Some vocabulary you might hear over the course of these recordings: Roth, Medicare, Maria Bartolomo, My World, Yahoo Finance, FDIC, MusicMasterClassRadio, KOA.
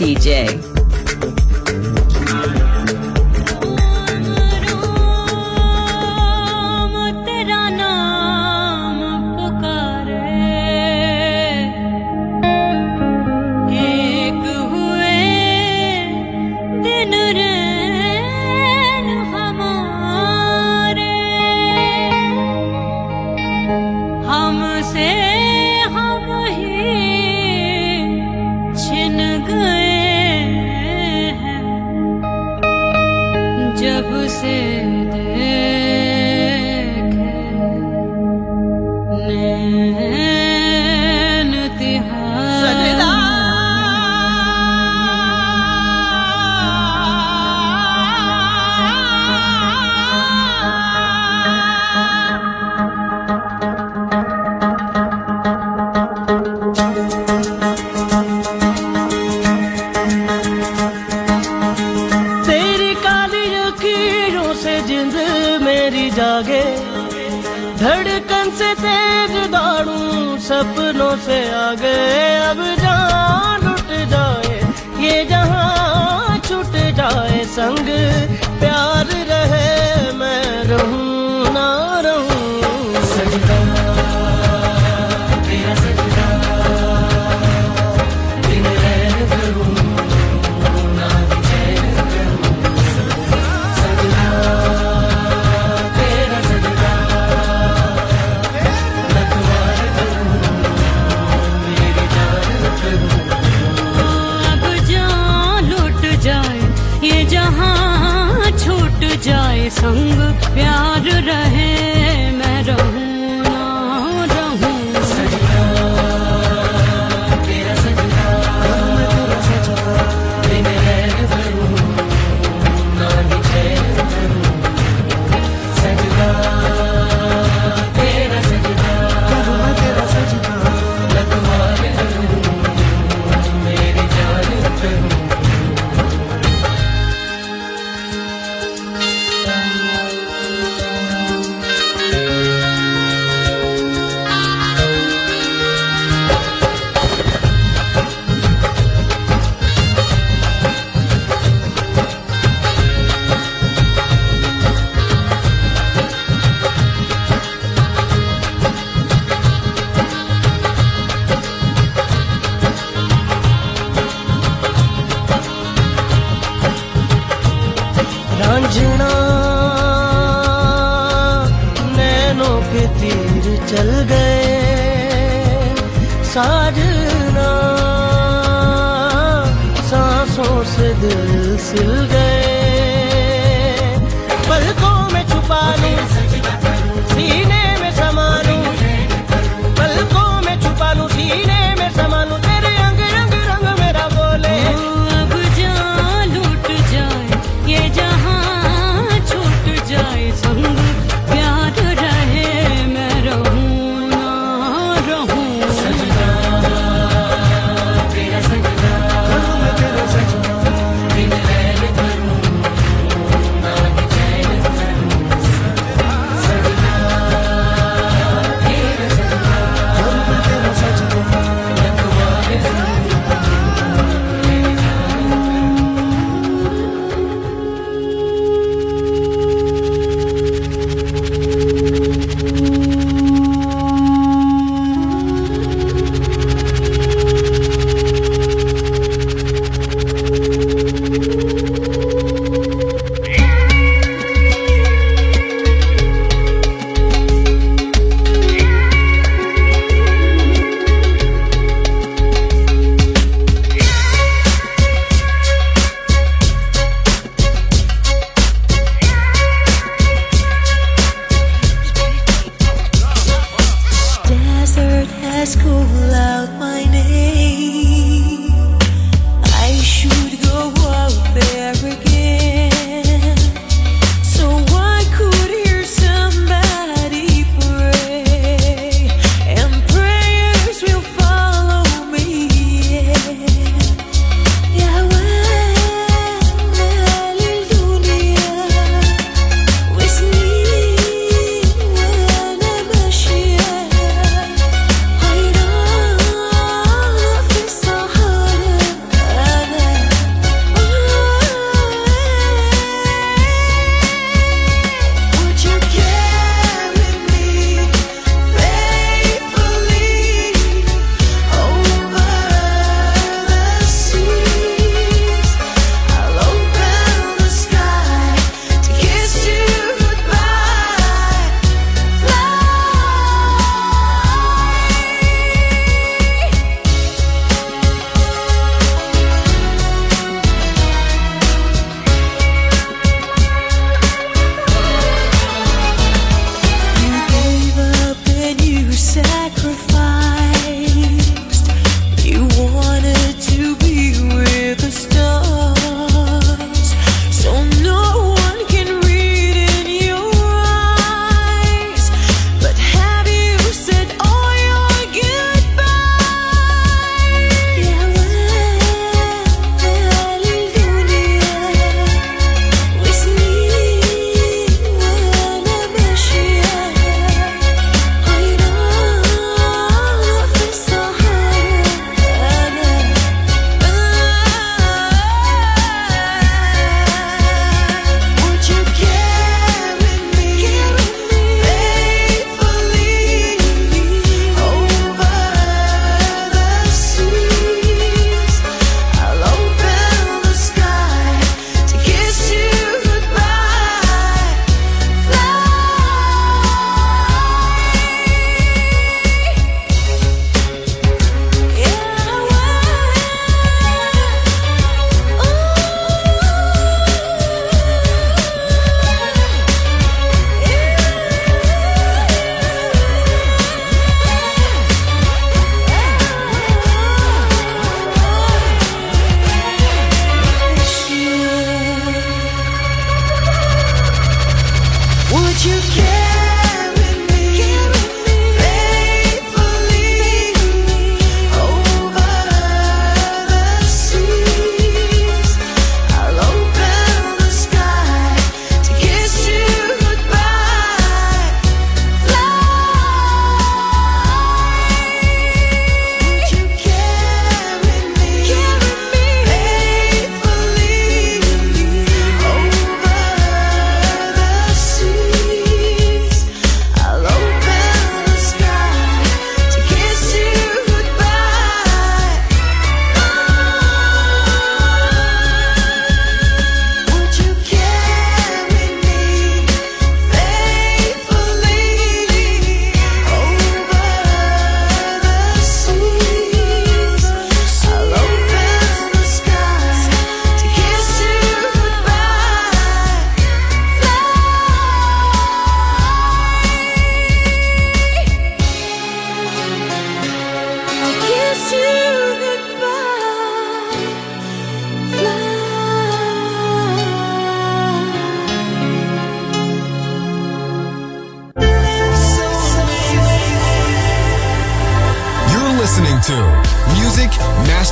DJ.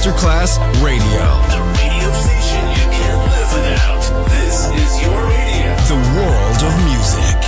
Masterclass Radio. The radio station you can't live without. This is your radio. The world of music.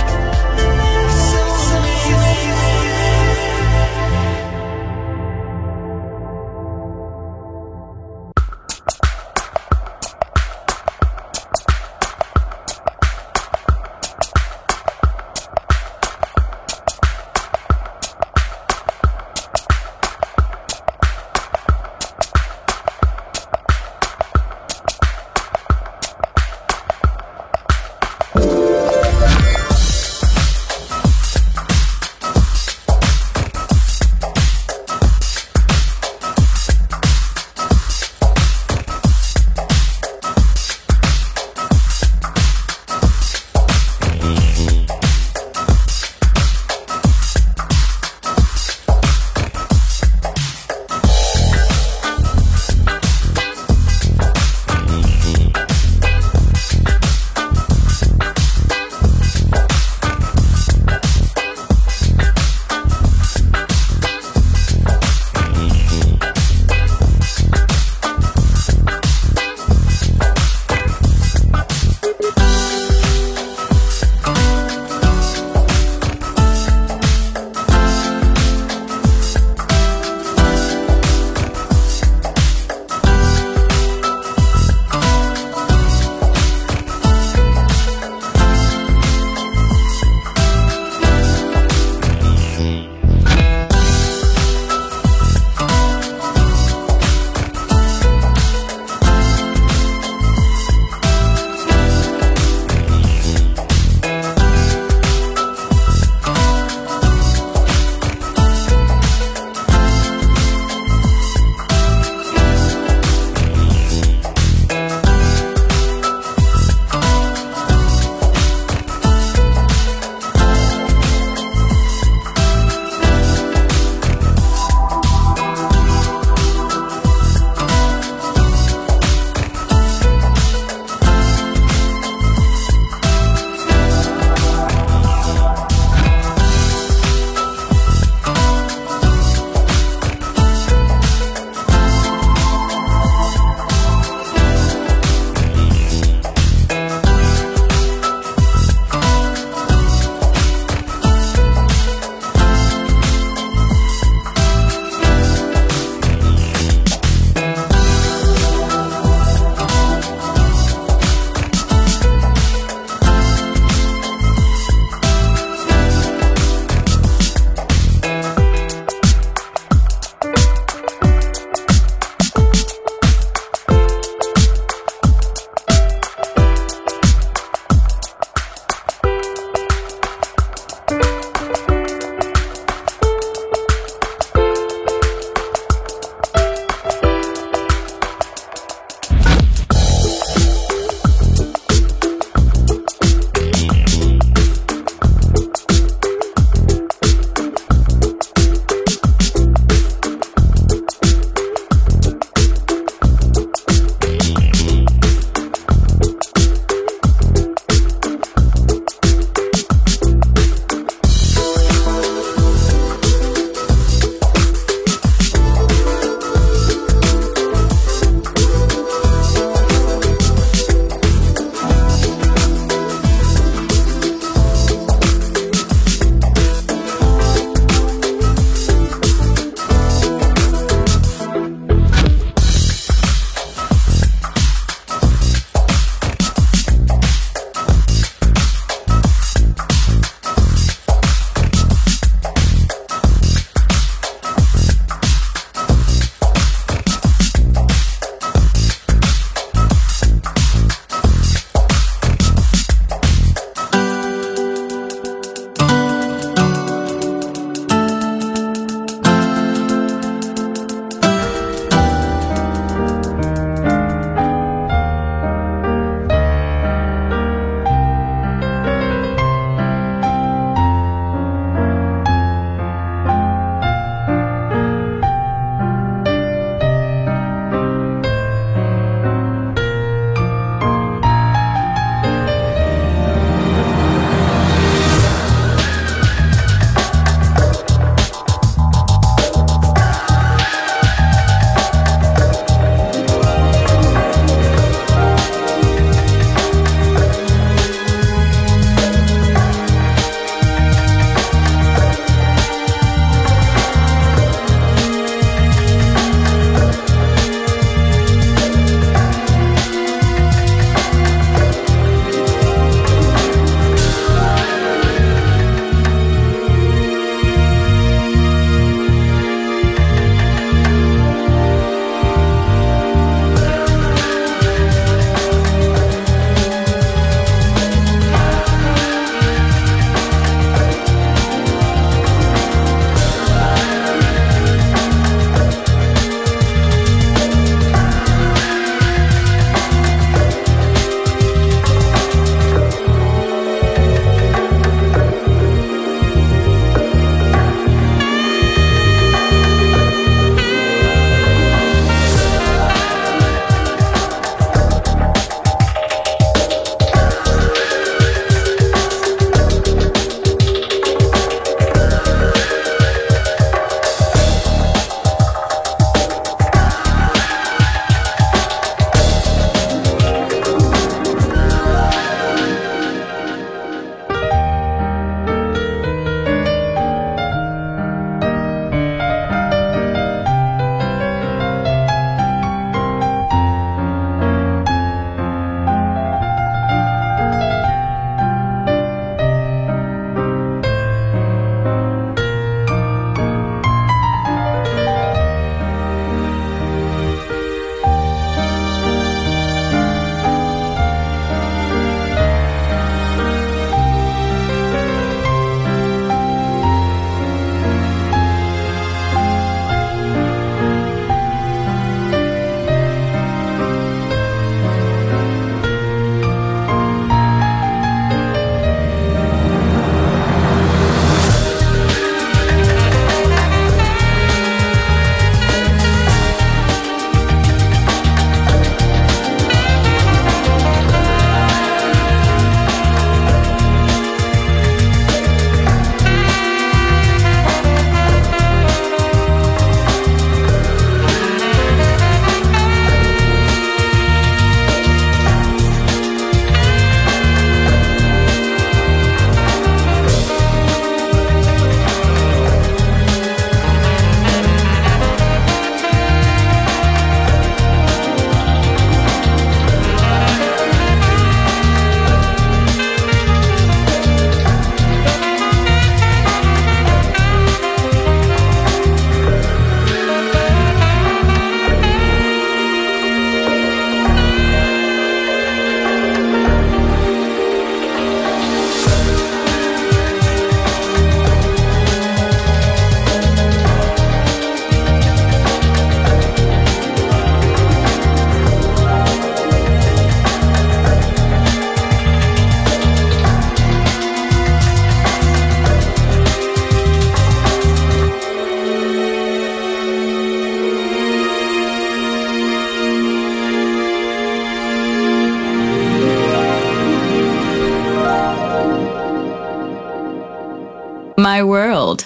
My World,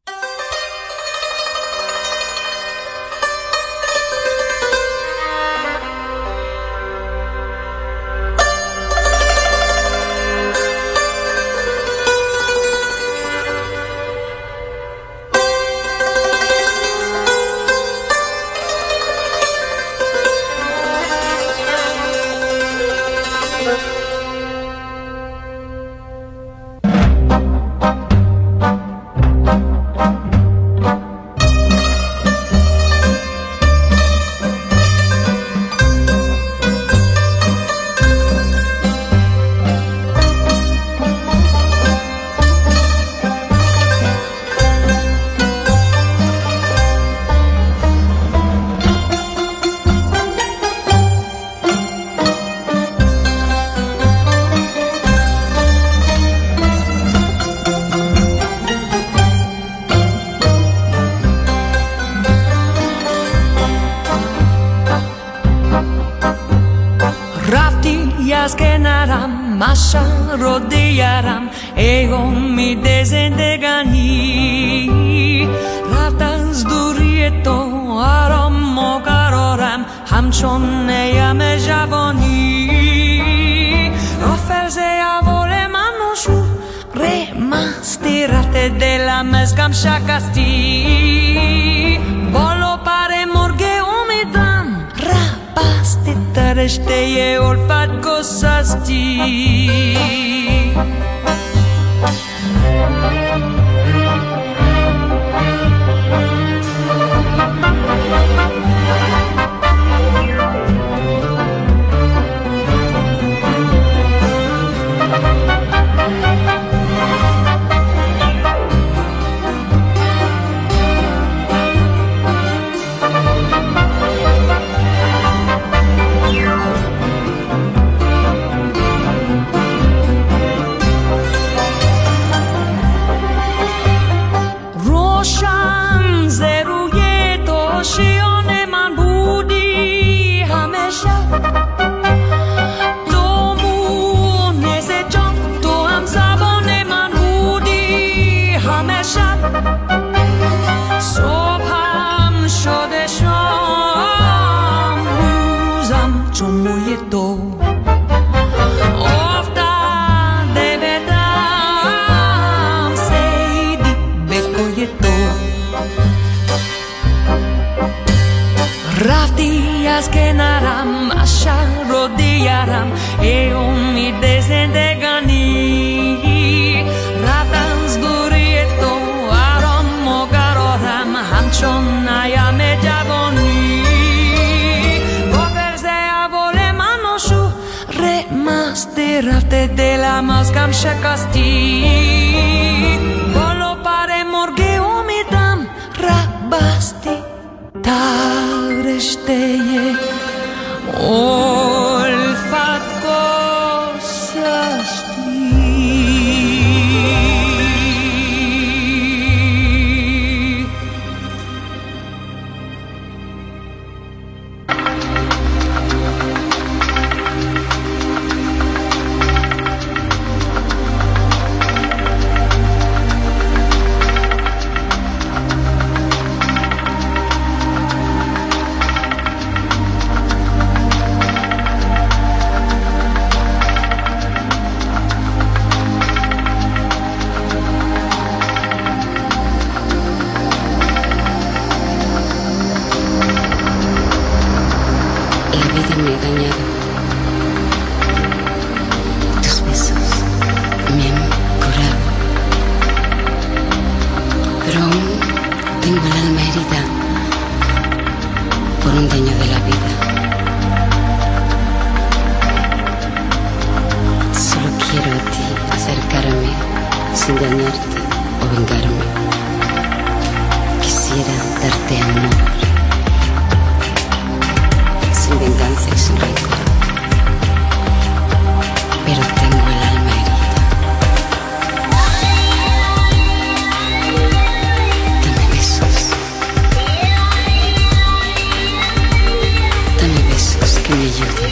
Dame besos que me ayuden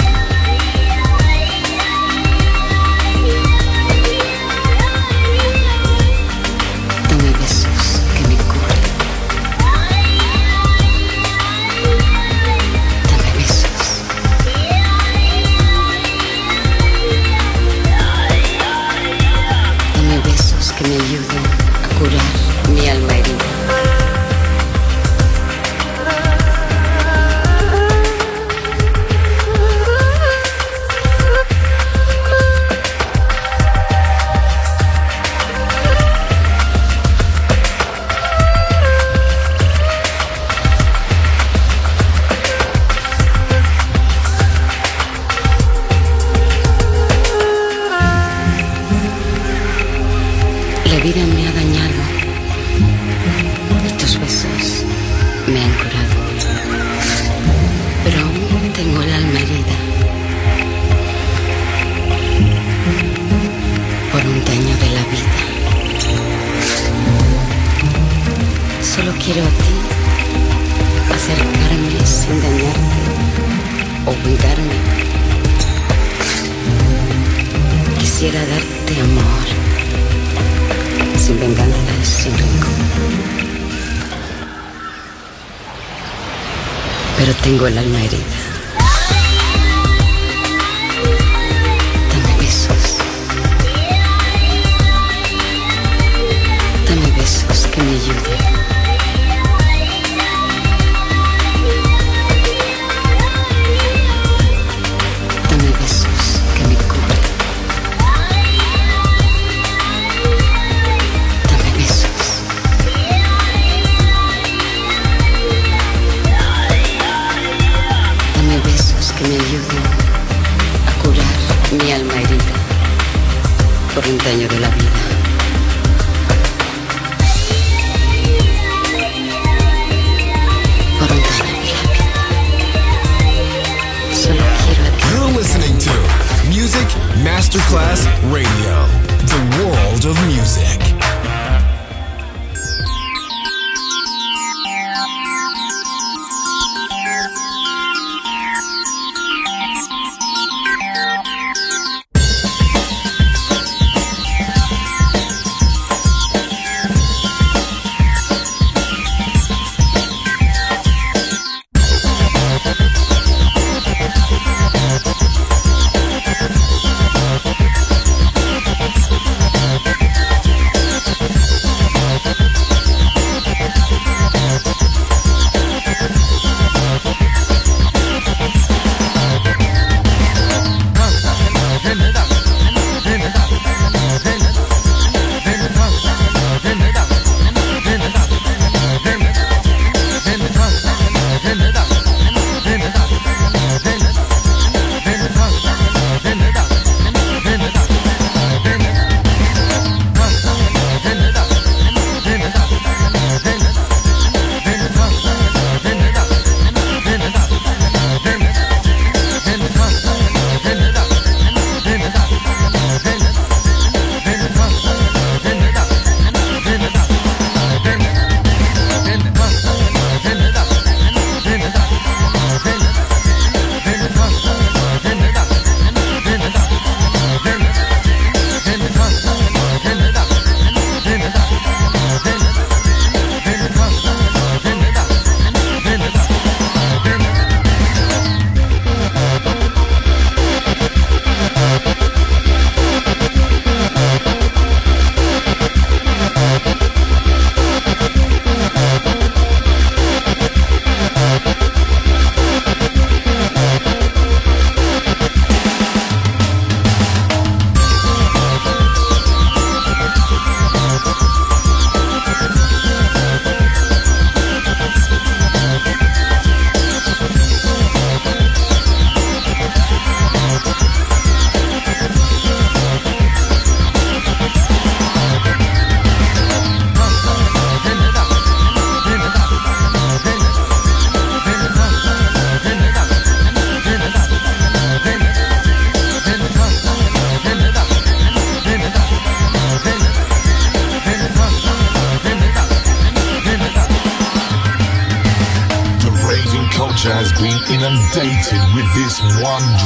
quisiera darte amor, sin venganza y sin rencor. Pero tengo el alma herida. Que me ayude. Dame besos que me cubran. Dame besos. Dame besos que me ayuden a curar mi alma herida por un daño de la vida. Music Masterclass Radio, the world of music.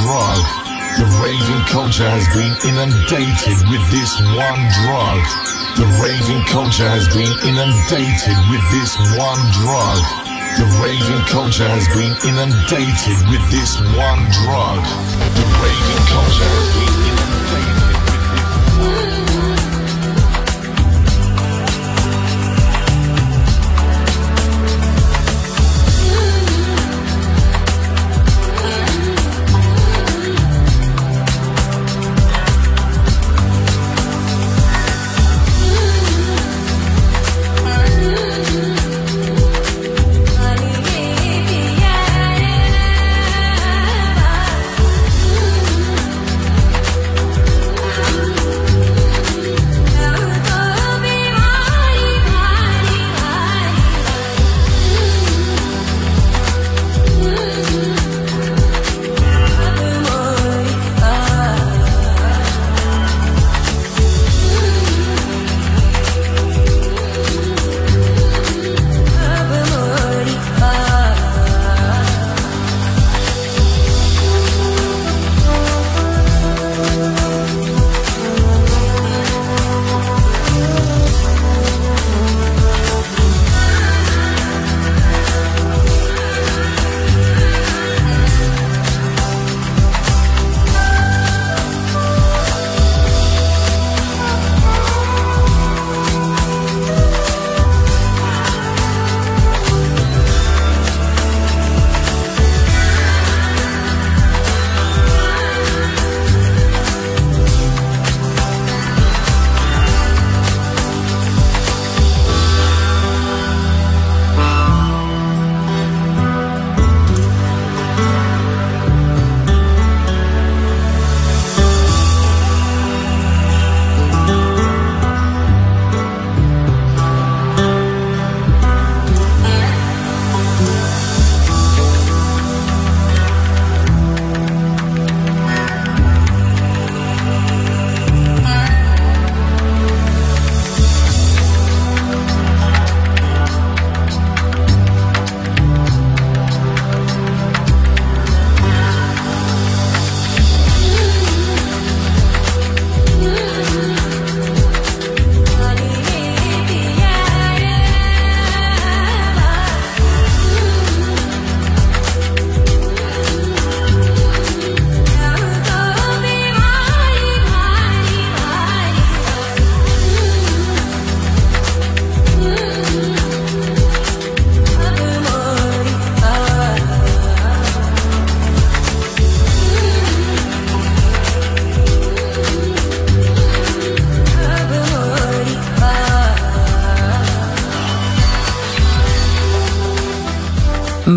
The raving culture has been inundated with this one drug. The raving culture has been inundated with this one drug.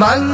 My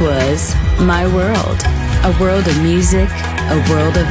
was My World, a world of music, a world of